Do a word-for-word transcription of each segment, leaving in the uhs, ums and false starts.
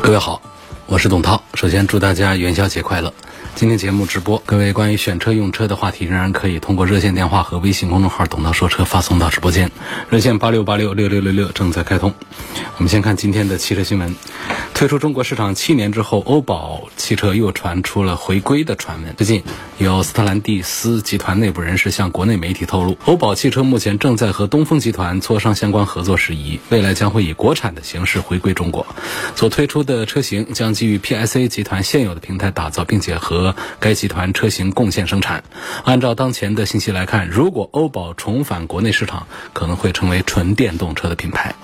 各位好，我是董涛。首先祝大家元宵节快乐。今天节目直播，各位关于选车用车的话题仍然可以通过热线电话和微信公众号董涛说车发送到直播间，热线八六八六六六六六正在开通。我们先看今天的汽车新闻。退出中国市场七年之后，欧宝汽车又传出了回归的传闻。最近有斯特兰蒂斯集团内部人士向国内媒体透露，欧宝汽车目前正在和东风集团磋商相关合作事宜，未来将会以国产的形式回归中国，所推出的车型将基于 P S A 集团现有的平台打造，并且和该集团车型共线生产。按照当前的信息来看，如果欧宝重返国内市场，可能会成为纯电动车的品牌。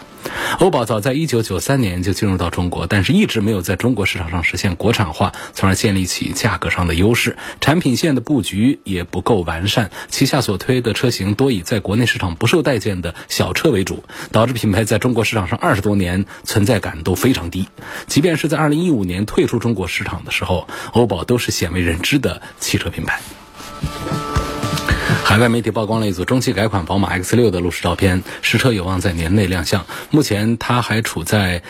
欧宝早在一九九三年就进入到中国，但是一直没有在中国市场上实现国产化，从而建立起价格上的优势，产品线的布局也不够完善，旗下所推的车型多以在国内市场不受待见的小车为主，导致品牌在中国市场上二十多年存在感都非常低。即便是在二零一五年退出中国市场的时候，欧宝都是鲜为人知的汽车品牌。海外媒体曝光了一组中期改款宝马 X 六 的路试照片，实车有望在年内亮相。目前它还处在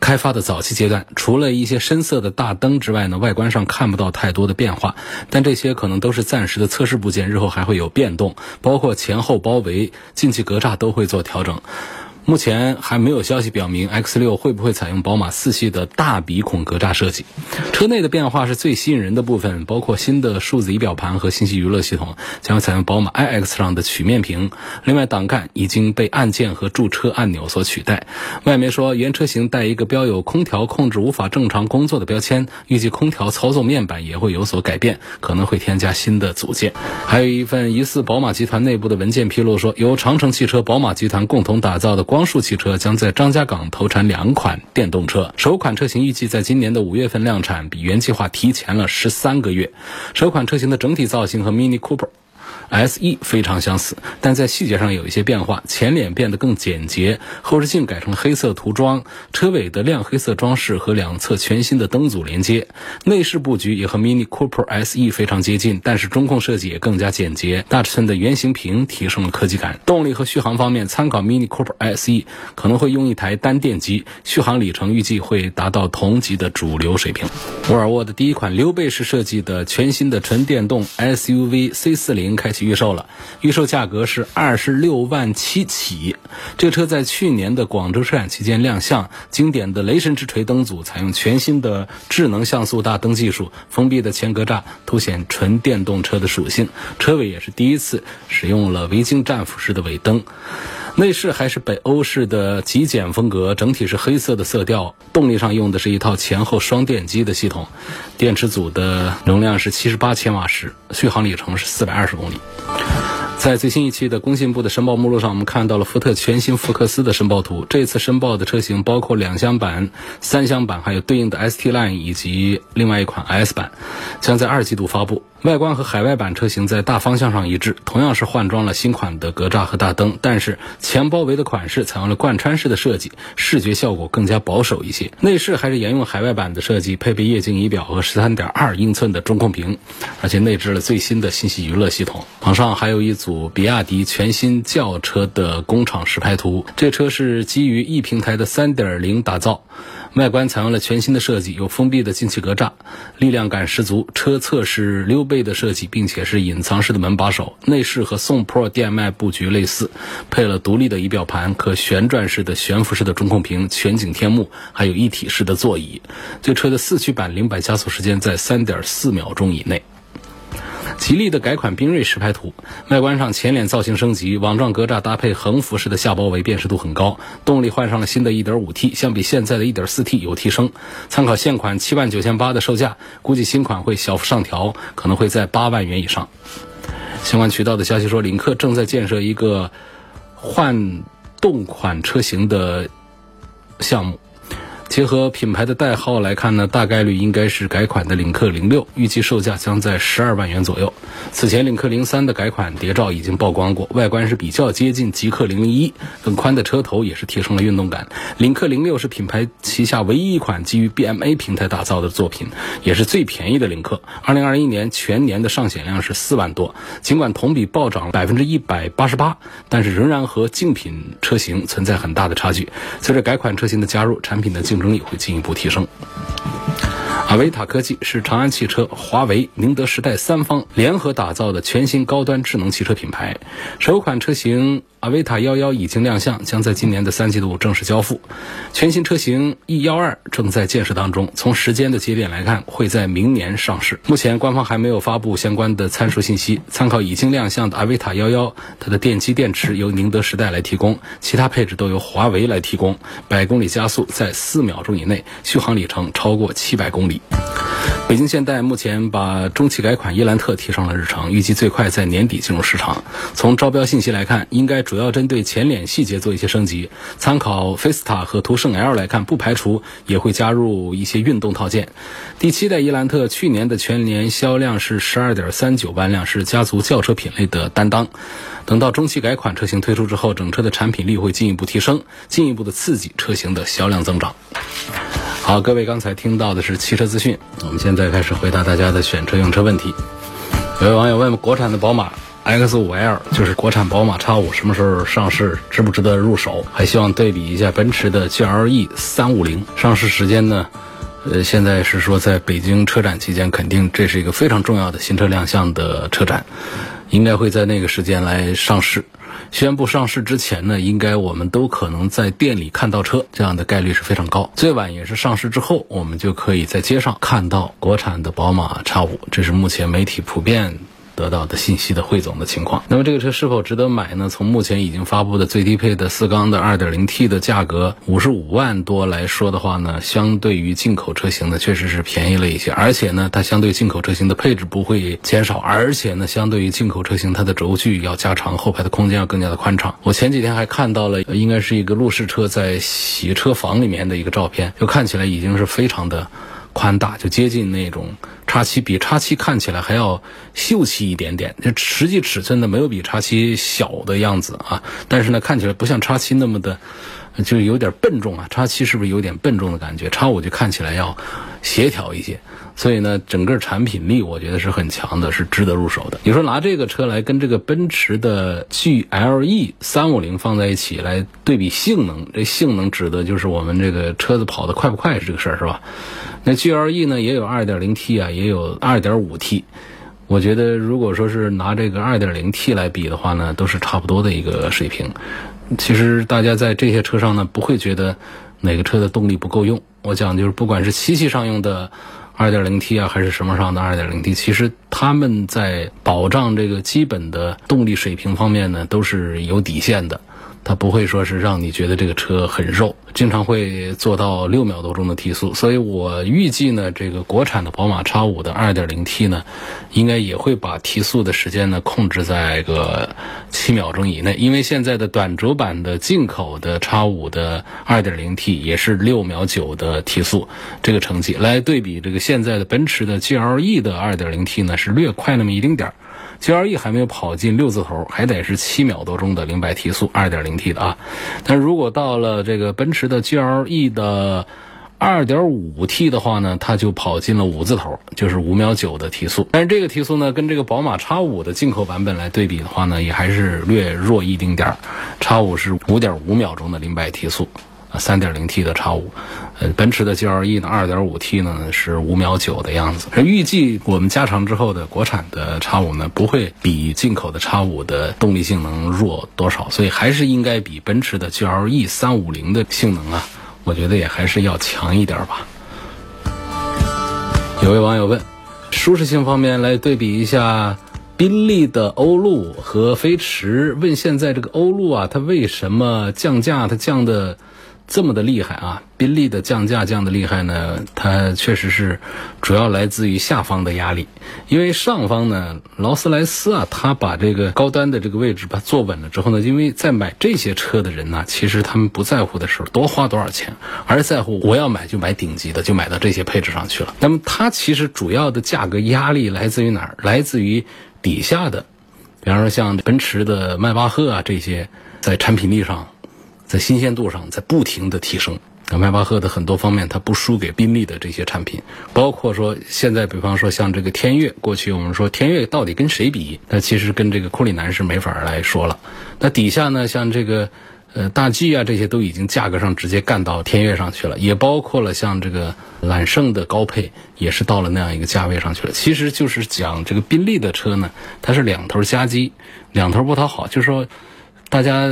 开发的早期阶段，除了一些深色的大灯之外呢，外观上看不到太多的变化，但这些可能都是暂时的测试部件，日后还会有变动，包括前后包围、进气格栅都会做调整。目前还没有消息表明 X 六 会不会采用宝马四系的大鼻孔格栅设计。车内的变化是最吸引人的部分，包括新的数字仪表盘和信息娱乐系统将采用宝马 iX 上的曲面屏，另外档杆已经被按键和驻车按钮所取代。外媒说原车型带一个标有空调控制无法正常工作的标签，预计空调操作面板也会有所改变，可能会添加新的组件。还有一份疑似宝马集团内部的文件披露说，由长城汽车、宝马集团共同打造的光束汽车将在张家港投产两款电动车，首款车型预计在今年的五月份量产，比原计划提前了十三个月。首款车型的整体造型和 Mini Cooper S E 非常相似，但在细节上有一些变化，前脸变得更简洁，后视镜改成黑色涂装，车尾的亮黑色装饰和两侧全新的灯组连接。内饰布局也和 Mini Cooper S E 非常接近，但是中控设计也更加简洁，大尺寸的圆形屏提升了科技感。动力和续航方面参考 Mini Cooper S E， 可能会用一台单电机，续航里程预计会达到同级的主流水平。沃尔沃的第一款溜背式设计的全新的纯电动 S U V C 四零开启预售了，预售价格是二十六万七起。这个车在去年的广州车展期间亮相，经典的雷神之锤灯组采用全新的智能像素大灯技术，封闭的前格栅凸显纯电动车的属性，车尾也是第一次使用了维京战斧式的尾灯。内饰还是北欧式的极简风格，整体是黑色的色调。动力上用的是一套前后双电机的系统，电池组的容量是七十八千瓦时，续航里程是四百二十公里。在最新一期的工信部的申报目录上，我们看到了福特全新福克斯的申报图。这次申报的车型包括两厢版、三厢版，还有对应的 S T Line 以及另外一款 S 版，将在二季度发布。外观和海外版车型在大方向上一致，同样是换装了新款的格栅和大灯，但是前包围的款式采用了贯穿式的设计，视觉效果更加保守一些。内饰还是沿用海外版的设计，配备液晶仪表和 十三点二英寸的中控屏，而且内置了最新的信息娱乐系统。网上还有一组比亚迪全新轿车的工厂实拍图，这车是基于 E 平台的 三点零 打造，外观采用了全新的设计，有封闭的进气格栅，力量感十足。车侧是溜背的设计，并且是隐藏式的门把手。内饰和宋 Pro 电脉布局类似，配了独立的仪表盘、可旋转式的悬浮式的中控屏、全景天幕，还有一体式的座椅。这车的四驱版零百加速时间在 三点四秒钟以内。吉利的改款缤瑞实拍图，外观上前脸造型升级，网状格栅搭配横幅式的下包围，辨识度很高。动力换上了新的 一点五T， 相比现在的 一点四T 有提升。参考现款七万九千八的售价，估计新款会小幅上调，可能会在八万元以上。相关渠道的消息说，领克正在建设一个换动款车型的项目，结合品牌的代号来看呢，大概率应该是改款的领克零六，预计售价将在十二万元左右。此前领克零三的改款谍照已经曝光过，外观是比较接近极氪零零一，更宽的车头也是提升了运动感。领克零六是品牌旗下唯一一款基于 B M A 平台打造的作品，也是最便宜的领克。二零二一年全年的上险量是四万多，尽管同比暴涨 百分之一百八十八， 但是仍然和竞品车型存在很大的差距。随着改款车型的加入，产品的竞争力会进一步提升。阿维塔科技是长安汽车、华为、宁德时代三方联合打造的全新高端智能汽车品牌。首款车型阿维塔幺幺已经亮相，将在今年的三季度正式交付。全新车型 E 幺二 正在建设当中，从时间的节点来看，会在明年上市。目前官方还没有发布相关的参数信息，参考已经亮相的阿维塔幺幺，它的电机电池由宁德时代来提供，其他配置都由华为来提供。百公里加速在四秒钟以内，续航里程超过七百公里。北京现代目前把中期改款伊兰特提上了日程，预计最快在年底进入市场。从招标信息来看，应该主要针对前脸细节做一些升级。参考菲斯塔和途胜 L 来看，不排除也会加入一些运动套件。第七代伊兰特去年的全年销量是 十二点三九万辆，是家族轿车品类的担当。等到中期改款车型推出之后，整车的产品力会进一步提升，进一步的刺激车型的销量增长。好，各位，刚才听到的是汽车资讯，我们现在开始回答大家的选车用车问题。有位网友问，国产的宝马 X 五 L， 就是国产宝马 X 五 什么时候上市，值不值得入手？还希望对比一下奔驰的 G L E 三五零， 上市时间呢，呃，现在是说在北京车展期间，肯定这是一个非常重要的新车亮相的车展，应该会在那个时间来上市。宣布上市之前呢，应该我们都可能在店里看到车，这样的概率是非常高。最晚也是上市之后，我们就可以在街上看到国产的宝马 X 五， 这是目前媒体普遍得到的信息的汇总的情况。那么这个车是否值得买呢？从目前已经发布的最低配的四缸的 二点零 T 的价格五十五万多来说的话呢，相对于进口车型呢，确实是便宜了一些，而且呢它相对进口车型的配置不会减少，而且呢相对于进口车型它的轴距要加长，后排的空间要更加的宽敞。我前几天还看到了应该是一个路试车在洗车房里面的一个照片，就看起来已经是非常的宽大，就接近那种X 七，比 X 七 看起来还要秀气一点点，这实际尺寸呢没有比 X 七 小的样子啊，但是呢看起来不像 X 七 那么的就有点笨重啊， X 七 是不是有点笨重的感觉， X 五 就看起来要协调一些。所以呢整个产品力我觉得是很强的，是值得入手的。你说拿这个车来跟这个奔驰的 G L E 三五零 放在一起来对比性能，这性能指的就是我们这个车子跑得快不快是这个事儿，是吧？那 G L E 呢也有 二点零 T 啊，也有 二点五 T， 我觉得如果说是拿这个 二点零 T 来比的话呢，都是差不多的一个水平。其实大家在这些车上呢不会觉得哪个车的动力不够用，我讲就是不管是七系上用的二点零 T 啊，还是什么上的 二点零 T， 其实他们在保障这个基本的动力水平方面呢都是有底线的，它不会说是让你觉得这个车很肉，经常会做到六秒多钟的提速。所以我预计呢这个国产的宝马 X 五 的 二点零 T 呢应该也会把提速的时间呢控制在个七秒钟以内，因为现在的短轴版的进口的 X 五 的 二点零 T 也是六秒九的提速这个成绩，来对比这个现在的奔驰的 G L E 的 二点零 T 呢是略快那么一丁点儿，G L E 还没有跑进六字头，还得是七秒多钟的零百提速 二点零 T 的啊。但如果到了这个奔驰的 G L E 的 二点五 T 的话呢，它就跑进了五字头，就是五秒九的提速。但是这个提速呢跟这个宝马 X 五 的进口版本来对比的话呢，也还是略弱一丁点儿。X 五 是 五点五秒钟的零百提速， 三点零 T 的 X 五，呃，奔驰的 G L E 呢 二点五 T 呢是五秒九的样子。预计我们加长之后的国产的 X 五 呢不会比进口的 X 五 的动力性能弱多少，所以还是应该比奔驰的 G L E 三五零 的性能啊，我觉得也还是要强一点吧。有位网友问，舒适性方面来对比一下宾利的欧陆和飞驰，问现在这个欧陆啊它为什么降价，它降的这么的厉害啊，宾利的降价降的厉害呢，它确实是主要来自于下方的压力，因为上方呢，劳斯莱斯啊，它把这个高端的这个位置把坐稳了之后呢，因为在买这些车的人呢，其实他们不在乎的是多花多少钱，而在乎我要买就买顶级的，就买到这些配置上去了。那么它其实主要的价格压力来自于哪儿？来自于底下的，比方说像奔驰的迈巴赫啊这些，在产品力上，在新鲜度上在不停的提升，迈巴赫的很多方面它不输给宾利的这些产品，包括说现在比方说像这个天越，过去我们说天越到底跟谁比，那其实跟这个库里南是没法来说了。那底下呢，像这个呃大 G 啊这些都已经价格上直接干到天越上去了，也包括了像这个揽胜的高配也是到了那样一个价位上去了。其实就是讲这个宾利的车呢，它是两头夹击，两头不讨好，就是说大家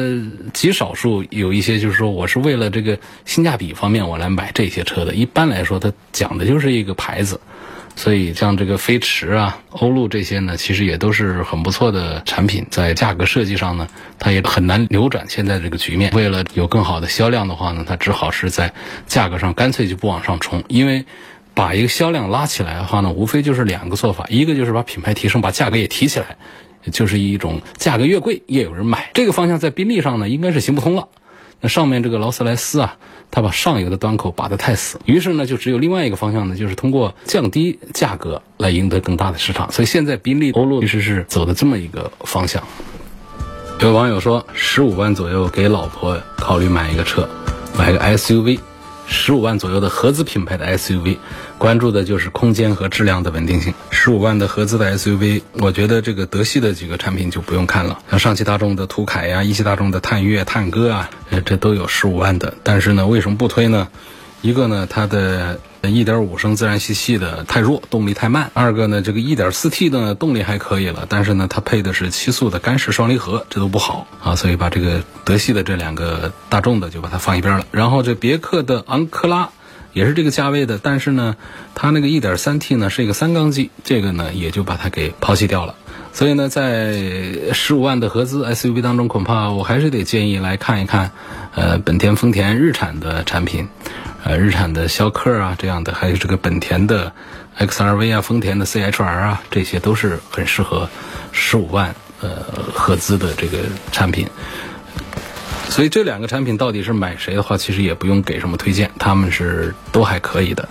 极少数有一些就是说我是为了这个性价比方面我来买这些车的，一般来说它讲的就是一个牌子，所以像这个飞驰啊欧陆这些呢，其实也都是很不错的产品，在价格设计上呢它也很难扭转现在这个局面，为了有更好的销量的话呢，它只好是在价格上干脆就不往上冲，因为把一个销量拉起来的话呢，无非就是两个做法，一个就是把品牌提升把价格也提起来，就是一种价格越贵越有人买，这个方向在宾利上呢应该是行不通了。那上面这个劳斯莱斯啊，它把上游的端口把得太死，于是呢就只有另外一个方向呢，就是通过降低价格来赢得更大的市场，所以现在宾利欧陆其实是走的这么一个方向。有网友说十五万左右给老婆考虑买一个车，买个 S U V， 十五万左右的合资品牌的 S U V， 关注的就是空间和质量的稳定性。十五万的合资的 S U V， 我觉得这个德系的几个产品就不用看了，像上汽大众的途凯呀、啊、一汽大众的探岳探歌啊，这都有十五万的。但是呢为什么不推呢？一个呢它的 一点五升自然吸气的太弱，动力太慢，二个呢这个 一点四T 的动力还可以了，但是呢它配的是七速的干式双离合，这都不好啊，所以把这个德系的这两个大众的就把它放一边了。然后这别克的昂科拉也是这个价位的，但是呢它那个 一点三T 呢是一个三缸机，这个呢也就把它给抛弃掉了。所以呢在十五万的合资 S U V 当中，恐怕我还是得建议来看一看呃本田丰田日产的产品，呃日产的逍客啊这样的，还有这个本田的 X R V 啊丰田的 C H R 啊，这些都是很适合十五万呃合资的这个产品。所以这两个产品到底是买谁的话，其实也不用给什么推荐，他们是都还可以的，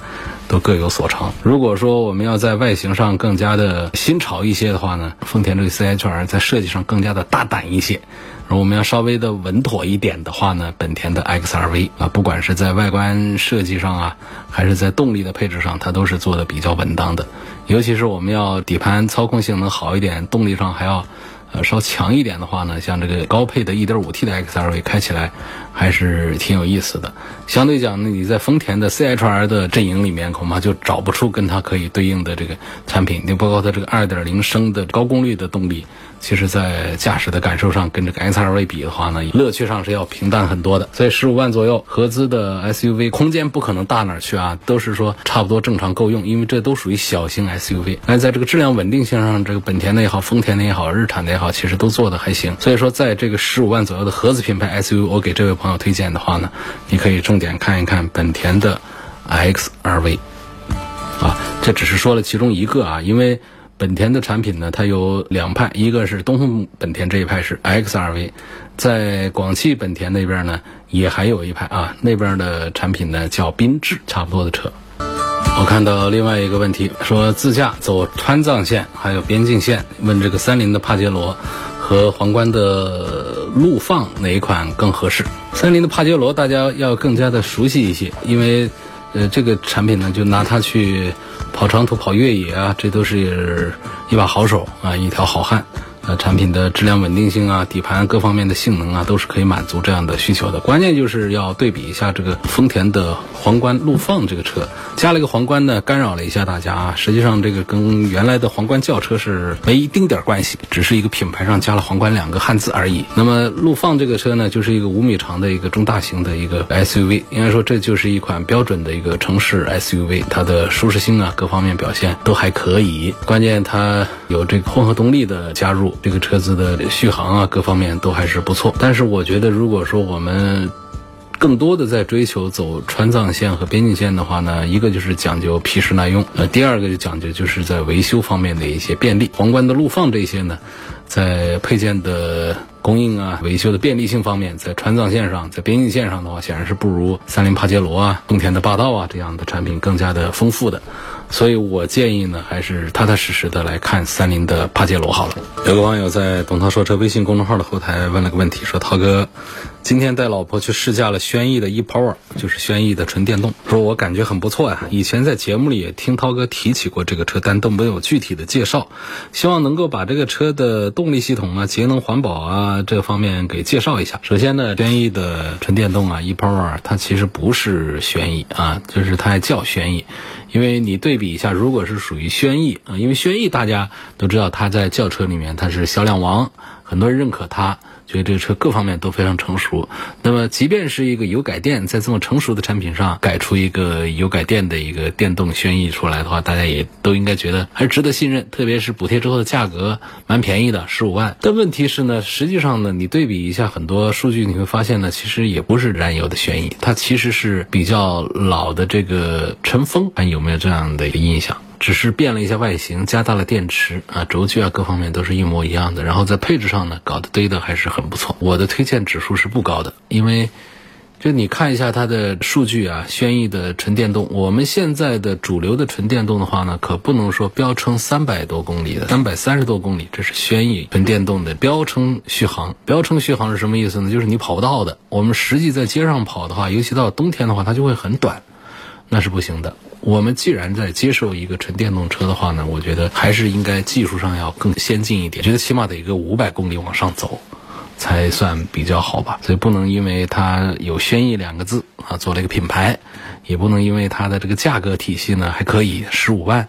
都各有所长。如果说我们要在外形上更加的新潮一些的话呢，丰田这个 C H R 在设计上更加的大胆一些，而我们要稍微的稳妥一点的话呢，本田的 X R V 啊，不管是在外观设计上啊还是在动力的配置上，它都是做的比较稳当的，尤其是我们要底盘操控性能好一点，动力上还要呃，稍强一点的话呢，像这个高配的 一点五T 的 X R V 开起来还是挺有意思的。相对讲呢，你在丰田的 C H R 的阵营里面，恐怕就找不出跟它可以对应的这个产品。你包括它这个 二点零升的高功率的动力，其实在驾驶的感受上跟这个 X R V 比的话呢，乐趣上是要平淡很多的。所以十五万左右合资的 S U V， 空间不可能大哪儿去啊，都是说差不多正常够用，因为这都属于小型 S U V。但在这个质量稳定性上，这个本田的也好，丰田的也好，日产的也好，其实都做的还行。所以说在这个十五万左右的合资品牌 S U V， 我给这位朋友推荐的话呢，你可以重点看一看本田的 X R V 啊，这只是说了其中一个啊，因为本田的产品呢它有两派，一个是东风本田这一派是 X R V， 在广汽本田那边呢也还有一派啊，那边的产品呢叫缤智，差不多的车。我看到另外一个问题，说自驾走川藏线还有边境线，问这个三菱的帕杰罗和皇冠的陆放哪一款更合适。三菱的帕杰罗大家要更加的熟悉一些，因为呃这个产品呢就拿它去跑长途跑越野啊，这都是一把好手啊，一条好汉。呃，产品的质量稳定性啊，底盘各方面的性能啊，都是可以满足这样的需求的。关键就是要对比一下这个丰田的皇冠陆放这个车，加了一个皇冠呢，干扰了一下大家啊。实际上这个跟原来的皇冠轿车是没一丁点关系，只是一个品牌上加了皇冠两个汉字而已。那么陆放这个车呢，就是一个五米长的一个中大型的一个 S U V， 应该说这就是一款标准的一个城市 S U V， 它的舒适性啊，各方面表现都还可以。关键它有这个混合动力的加入。这个车子的续航啊各方面都还是不错，但是我觉得如果说我们更多的在追求走川藏线和边境线的话呢，一个就是讲究皮实耐用，呃，第二个就讲究就是在维修方面的一些便利。皇冠的陆放这些呢，在配件的供应啊、维修的便利性方面，在川藏线上、在边境线上的话，显然是不如三菱帕杰罗啊、丰田的霸道啊这样的产品更加的丰富的。所以我建议呢，还是踏踏实实的来看三菱的帕杰罗好了。有个网友在董涛说车微信公众号的后台问了个问题，说涛哥，今天带老婆去试驾了轩逸的 e-Power， 就是轩逸的纯电动，说我感觉很不错呀、啊。以前在节目里也听涛哥提起过这个车，但都没有具体的介绍，希望能够把这个车的动力系统啊、节能环保啊这个方面给介绍一下。首先呢，轩逸的纯电动啊 e-Power 它其实不是轩逸啊，就是它也叫轩逸，因为你对比一下，如果是属于轩逸啊，因为轩逸大家都知道它在轿车里面它是销量王，很多人认可它，觉得这个车各方面都非常成熟。那么即便是一个油改电，在这么成熟的产品上改出一个油改电的一个电动轩逸出来的话，大家也都应该觉得还是值得信任，特别是补贴之后的价格蛮便宜的，十五万。但问题是呢，实际上呢，你对比一下很多数据，你会发现呢，其实也不是燃油的轩逸，它其实是比较老的这个尘封，还有没有这样的一个印象，只是变了一下外形，加大了电池啊，轴距啊，各方面都是一模一样的。然后在配置上呢，搞得堆的还是很不错。我的推荐指数是不高的，因为就你看一下它的数据啊，轩逸的纯电动，我们现在的主流的纯电动的话呢，可不能说标称三百多公里的，三百三十多公里，这是轩逸纯电动的标称续航。标称续航是什么意思呢？就是你跑不到的。我们实际在街上跑的话，尤其到冬天的话，它就会很短，那是不行的。我们既然在接受一个纯电动车的话呢，我觉得还是应该技术上要更先进一点，觉得起码得一个五百公里往上走才算比较好吧。所以不能因为它有轩逸两个字啊，做了一个品牌，也不能因为它的这个价格体系呢还可以十五万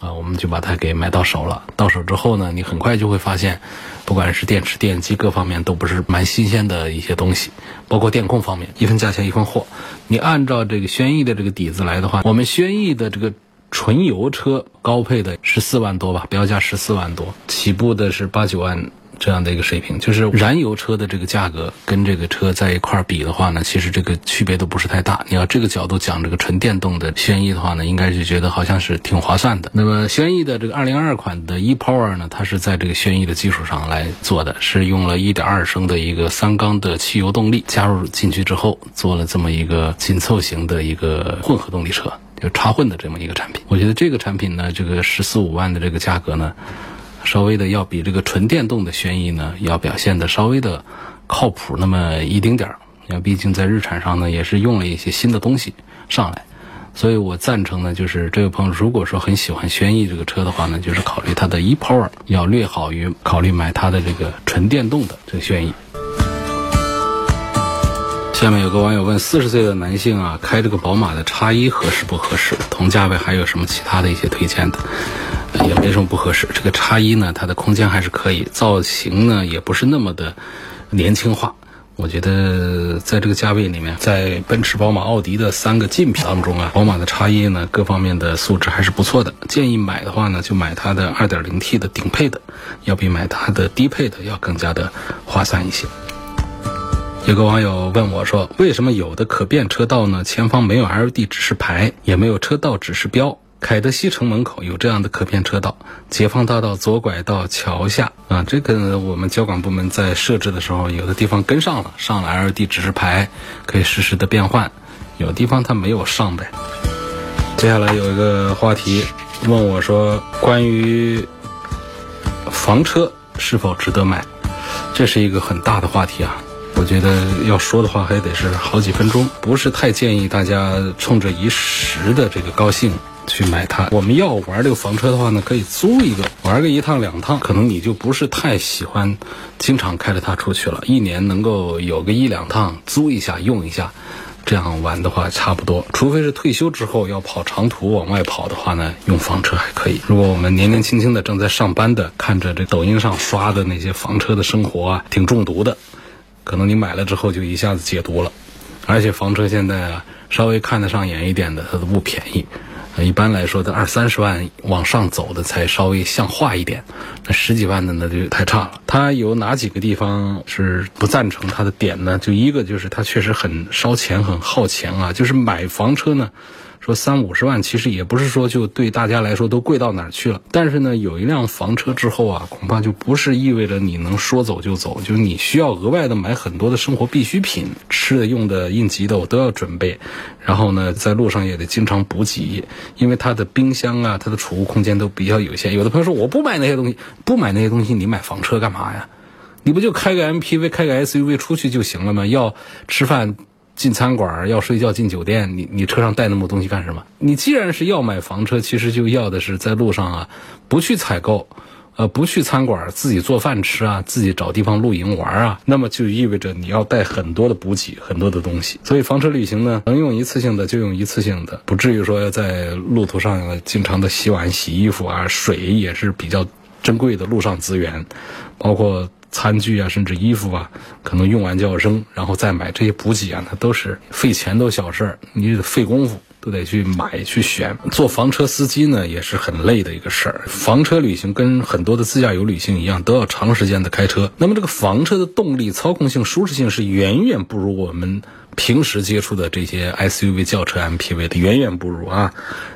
啊，我们就把它给买到手了。到手之后呢，你很快就会发现，不管是电池、电机各方面都不是蛮新鲜的一些东西，包括电控方面，一分价钱一分货。你按照这个轩逸的这个底子来的话，我们轩逸的这个纯油车高配的十四万多吧，标价十四万多，起步的是八九万这样的一个水平，就是燃油车的这个价格跟这个车在一块比的话呢，其实这个区别都不是太大。你要这个角度讲这个纯电动的轩逸的话呢，应该就觉得好像是挺划算的。那么轩逸的这个二零二二款的 e-Power 呢，它是在这个轩逸的基础上来做的，是用了 一点二升的一个三缸的汽油动力加入进去之后，做了这么一个紧凑型的一个混合动力车，就插混的这么一个产品。我觉得这个产品呢，这个十四五万的这个价格呢，稍微的要比这个纯电动的轩逸呢要表现的稍微的靠谱那么一丁点儿，因为毕竟在日产上呢也是用了一些新的东西上来。所以我赞成呢，就是这位朋友如果说很喜欢轩逸这个车的话呢，就是考虑它的 e-Power 要略好于考虑买它的这个纯电动的这个轩逸。下面有个网友问，四十岁的男性啊，开这个宝马的X 一合适不合适？同价位还有什么其他的一些推荐的？也没什么不合适。这个X 一呢，它的空间还是可以，造型呢也不是那么的年轻化。我觉得在这个价位里面，在奔驰、宝马、奥迪的三个竞品当中啊，宝马的X 一呢各方面的素质还是不错的。建议买的话呢，就买它的 二点零T 的顶配的，要比买它的低配的要更加的划算一些。有个网友问我说，为什么有的可变车道呢前方没有 L E D 指示牌，也没有车道指示标？凯德西城门口有这样的可变车道，解放大道左拐到桥下啊，这个我们交管部门在设置的时候，有的地方跟上了，上了 L E D 指示牌，可以实时的变换，有地方它没有上呗。接下来有一个话题问我说，关于房车是否值得买，这是一个很大的话题啊。我觉得要说的话还得是好几分钟，不是太建议大家冲着一时的这个高兴去买它。我们要玩这个房车的话呢，可以租一个，玩个一趟两趟，可能你就不是太喜欢经常开着它出去了，一年能够有个一两趟，租一下用一下，这样玩的话差不多。除非是退休之后要跑长途往外跑的话呢，用房车还可以。如果我们年年轻轻的正在上班的，看着这抖音上刷的那些房车的生活啊，挺中毒的，可能你买了之后就一下子解毒了。而且房车现在啊，稍微看得上眼一点的它都不便宜，呃、一般来说的二三十万往上走的才稍微像话一点，那十几万的那就太差了。它有哪几个地方是不赞成它的点呢？就一个就是它确实很烧钱，很耗钱啊。就是买房车呢，说三五十万其实也不是说就对大家来说都贵到哪儿去了，但是呢有一辆房车之后啊，恐怕就不是意味着你能说走就走，就是你需要额外的买很多的生活必需品，吃的用的应急的我都要准备，然后呢在路上也得经常补给，因为它的冰箱啊它的储物空间都比较有限。有的朋友说我不买那些东西，不买那些东西你买房车干嘛呀？你不就开个 M P V 开个 S U V 出去就行了吗？要吃饭进餐馆，要睡觉进酒店，你你车上带那么多东西干什么？你既然是要买房车，其实就要的是在路上啊，不去采购，呃，不去餐馆，自己做饭吃啊，自己找地方露营玩啊，那么就意味着你要带很多的补给，很多的东西。所以房车旅行呢，能用一次性的就用一次性的，不至于说要在路途上、啊、经常的洗碗、洗衣服啊，水也是比较珍贵的路上资源，包括餐具啊，甚至衣服啊，可能用完就要扔，然后再买这些补给啊，它都是费钱，都小事儿，你得费功夫，都得去买去选。做房车司机呢，也是很累的一个事儿。房车旅行跟很多的自驾游旅行一样，都要长时间的开车。那么这个房车的动力、操控性、舒适性是远远不如我们平时接触的这些 S U V、轿车、M P V 的，远远不如啊。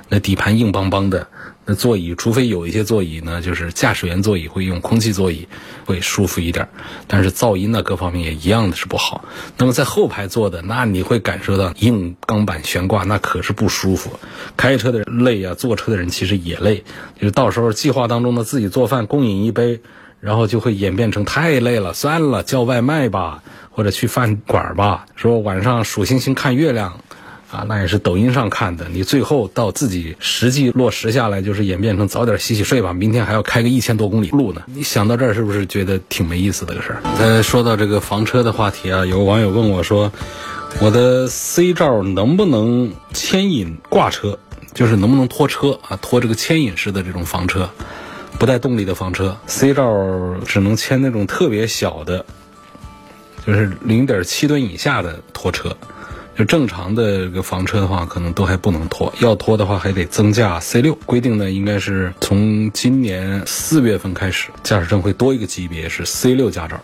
那底盘硬邦邦的。那座椅，除非有一些座椅呢，就是驾驶员座椅会用空气座椅，会舒服一点，但是噪音呢各方面也一样的是不好。那么在后排坐的，那你会感受到硬钢板悬挂，那可是不舒服。开车的人累啊，坐车的人其实也累，就是到时候计划当中呢自己做饭共饮一杯，然后就会演变成太累了，算了，叫外卖吧，或者去饭馆吧，说晚上数星星看月亮。啊，那也是抖音上看的，你最后到自己实际落实下来，就是演变成早点洗洗睡吧，明天还要开个一千多公里路呢。你想到这儿是不是觉得挺没意思的个事儿？呃，说到这个房车的话题啊，有网友问我说，我的 C 照能不能牵引挂车，就是能不能拖车啊，拖这个牵引式的这种房车，不带动力的房车。 C 照只能牵那种特别小的，就是 零点七吨以下的拖车，就正常的这个房车的话可能都还不能拖，要拖的话还得增驾 C 六。 规定呢应该是从今年四月份开始，驾驶证会多一个级别是 C 六 驾照，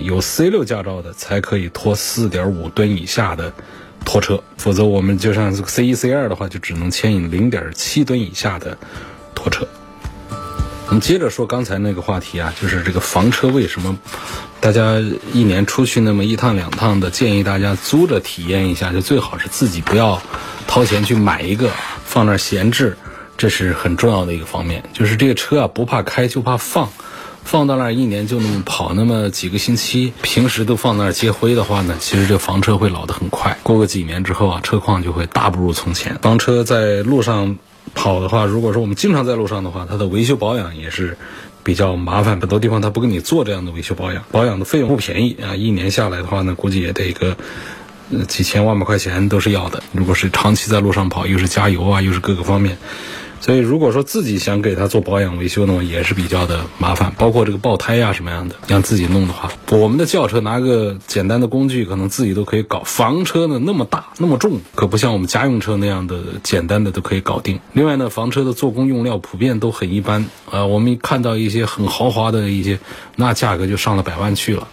有 C 六 驾照的才可以拖 四点五吨以下的拖车，否则我们就像 C 一 C 二 的话就只能牵引 零点七吨以下的拖车。我们接着说刚才那个话题啊，就是这个房车为什么大家一年出去那么一趟两趟的，建议大家租着体验一下，就最好是自己不要掏钱去买一个放那闲置，这是很重要的一个方面。就是这个车啊不怕开就怕放，放到那儿一年就那么跑那么几个星期，平时都放那儿接灰的话呢，其实这房车会老得很快，过个几年之后啊车况就会大不如从前。房车在路上跑的话，如果说我们经常在路上的话，它的维修保养也是比较麻烦，很多地方它不跟你做这样的维修保养，保养的费用不便宜啊，一年下来的话呢，估计也得个几千万把块钱都是要的。如果是长期在路上跑，又是加油啊，又是各个方面，所以如果说自己想给它做保养维修呢，也是比较的麻烦，包括这个爆胎呀、啊、什么样的，让自己弄的话，我们的轿车拿个简单的工具可能自己都可以搞，房车呢那么大那么重，可不像我们家用车那样的简单的都可以搞定。另外呢，房车的做工用料普遍都很一般啊、呃，我们看到一些很豪华的一些，那价格就上了百万去了，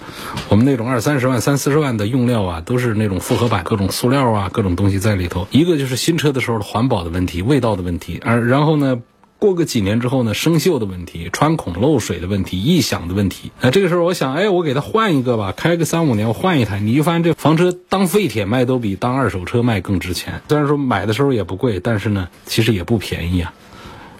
我们那种二三十万三四十万的用料啊，都是那种复合板，各种塑料啊，各种东西在里头。一个就是新车的时候环保的问题，味道的问题，而然后呢过个几年之后呢，生锈的问题，穿孔漏水的问题，异响的问题。那、呃、这个时候我想，哎，我给他换一个吧，开个三五年我换一台，你就发现这房车当废铁卖都比当二手车卖更值钱。虽然说买的时候也不贵，但是呢其实也不便宜啊。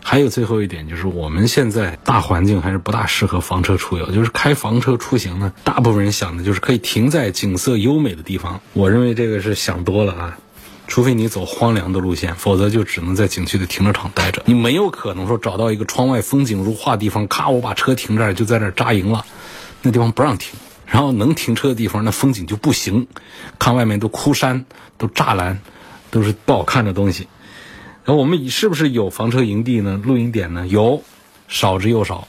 还有最后一点，就是我们现在大环境还是不大适合房车出游，就是开房车出行呢，大部分人想的就是可以停在景色优美的地方，我认为这个是想多了啊。除非你走荒凉的路线，否则就只能在景区的停车场待着，你没有可能说找到一个窗外风景如画地方，咔我把车停这儿就在这儿扎营了，那地方不让停，然后能停车的地方那风景就不行，看外面都枯山都栅栏都是不好看的东西。然后我们是不是有房车营地呢，露营点呢？有，少之又少。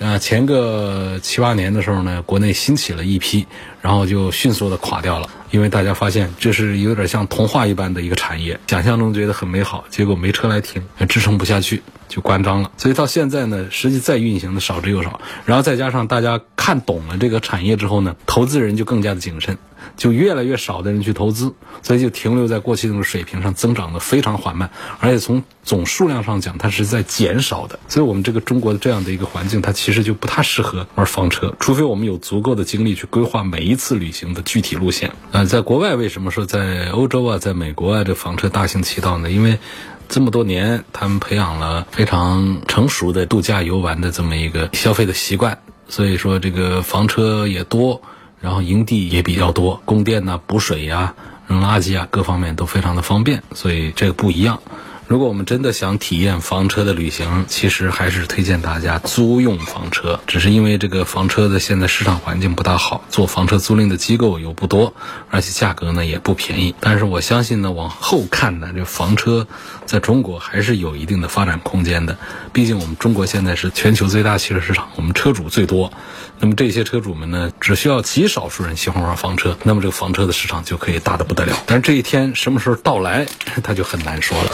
呃，前个七八年的时候呢，国内兴起了一批，然后就迅速的垮掉了。因为大家发现这是有点像童话一般的一个产业，想象中觉得很美好，结果没车来停，支撑不下去就关张了。所以到现在呢，实际再运行的少之又少。然后再加上大家看懂了这个产业之后呢，投资人就更加的谨慎，就越来越少的人去投资，所以就停留在过去那种水平上，增长的非常缓慢，而且从总数量上讲，它是在减少的。所以我们这个中国的这样的一个环境，它其实就不太适合玩房车，除非我们有足够的精力去规划每一次旅行的具体路线。呃，在国外为什么说在欧洲啊，在美国啊，这房车大行其道呢？因为这么多年，他们培养了非常成熟的度假游玩的这么一个消费的习惯，所以说这个房车也多。然后营地也比较多，供电呐、啊、补水呀、啊、扔垃圾啊，各方面都非常的方便，所以这个不一样。如果我们真的想体验房车的旅行，其实还是推荐大家租用房车，只是因为这个房车的现在市场环境不大好，做房车租赁的机构又不多，而且价格呢也不便宜。但是我相信呢，往后看呢，这房车在中国还是有一定的发展空间的。毕竟我们中国现在是全球最大汽车市场，我们车主最多，那么这些车主们呢，只需要极少数人喜欢玩房车，那么这个房车的市场就可以大得不得了。但是这一天什么时候到来，它就很难说了。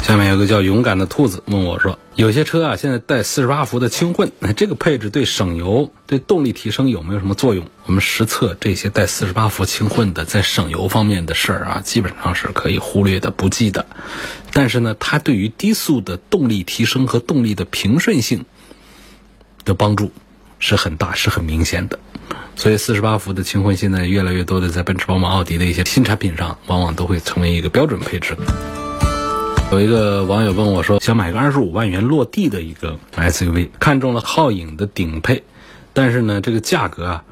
下面有个叫勇敢的兔子问我说，有些车啊现在带四十八伏的轻混，这个配置对省油对动力提升有没有什么作用？我们实测这些带四十八伏轻混的在省油方面的事儿啊，基本上是可以忽略的不计的，但是呢它对于低速的动力提升和动力的平顺性的帮助是很大，是很明显的。所以四十八伏的轻混现在越来越多的在奔驰宝马奥迪的一些新产品上往往都会成为一个标准配置。有一个网友问我说，想买个二十五万元落地的一个 S U V， 看中了皓影的顶配，但是呢这个价格啊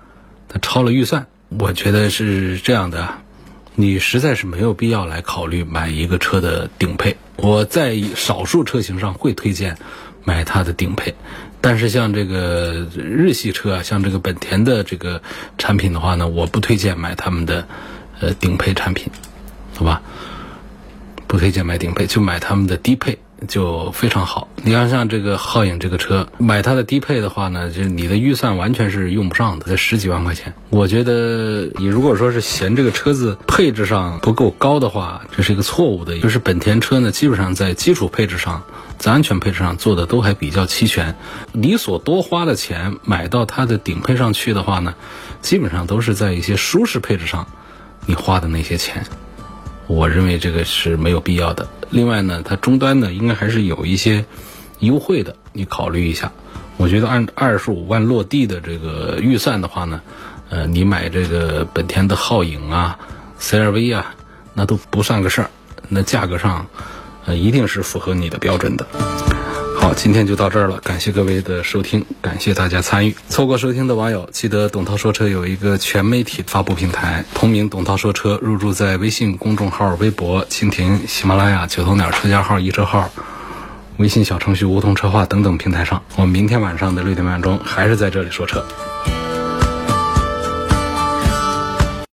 它超了预算。我觉得是这样的，你实在是没有必要来考虑买一个车的顶配，我在少数车型上会推荐买它的顶配，但是像这个日系车啊，像这个本田的这个产品的话呢，我不推荐买他们的呃顶配产品，好吧，不推荐买顶配，就买他们的低配就非常好。你要像这个皓影这个车，买它的低配的话呢，就是你的预算完全是用不上的，才十几万块钱。我觉得你如果说是嫌这个车子配置上不够高的话，这是一个错误的。就是本田车呢，基本上在基础配置上，在安全配置上做的都还比较齐全，你所多花的钱买到它的顶配上去的话呢，基本上都是在一些舒适配置上你花的那些钱，我认为这个是没有必要的。另外呢，它终端呢应该还是有一些优惠的，你考虑一下。我觉得按二十五万落地的这个预算的话呢，呃，你买这个本田的皓影啊 C R V 啊，那都不算个事儿，那价格上呃一定是符合你的标准的。好，今天就到这儿了，感谢各位的收听，感谢大家参与。错过收听的网友，记得董涛说车有一个全媒体发布平台，同名董涛说车，入驻在微信公众号、微博、蜻蜓、喜马拉雅、九头鸟车架号、一车号、微信小程序梧桐车话等等平台上。我们明天晚上的六点半钟还是在这里说车。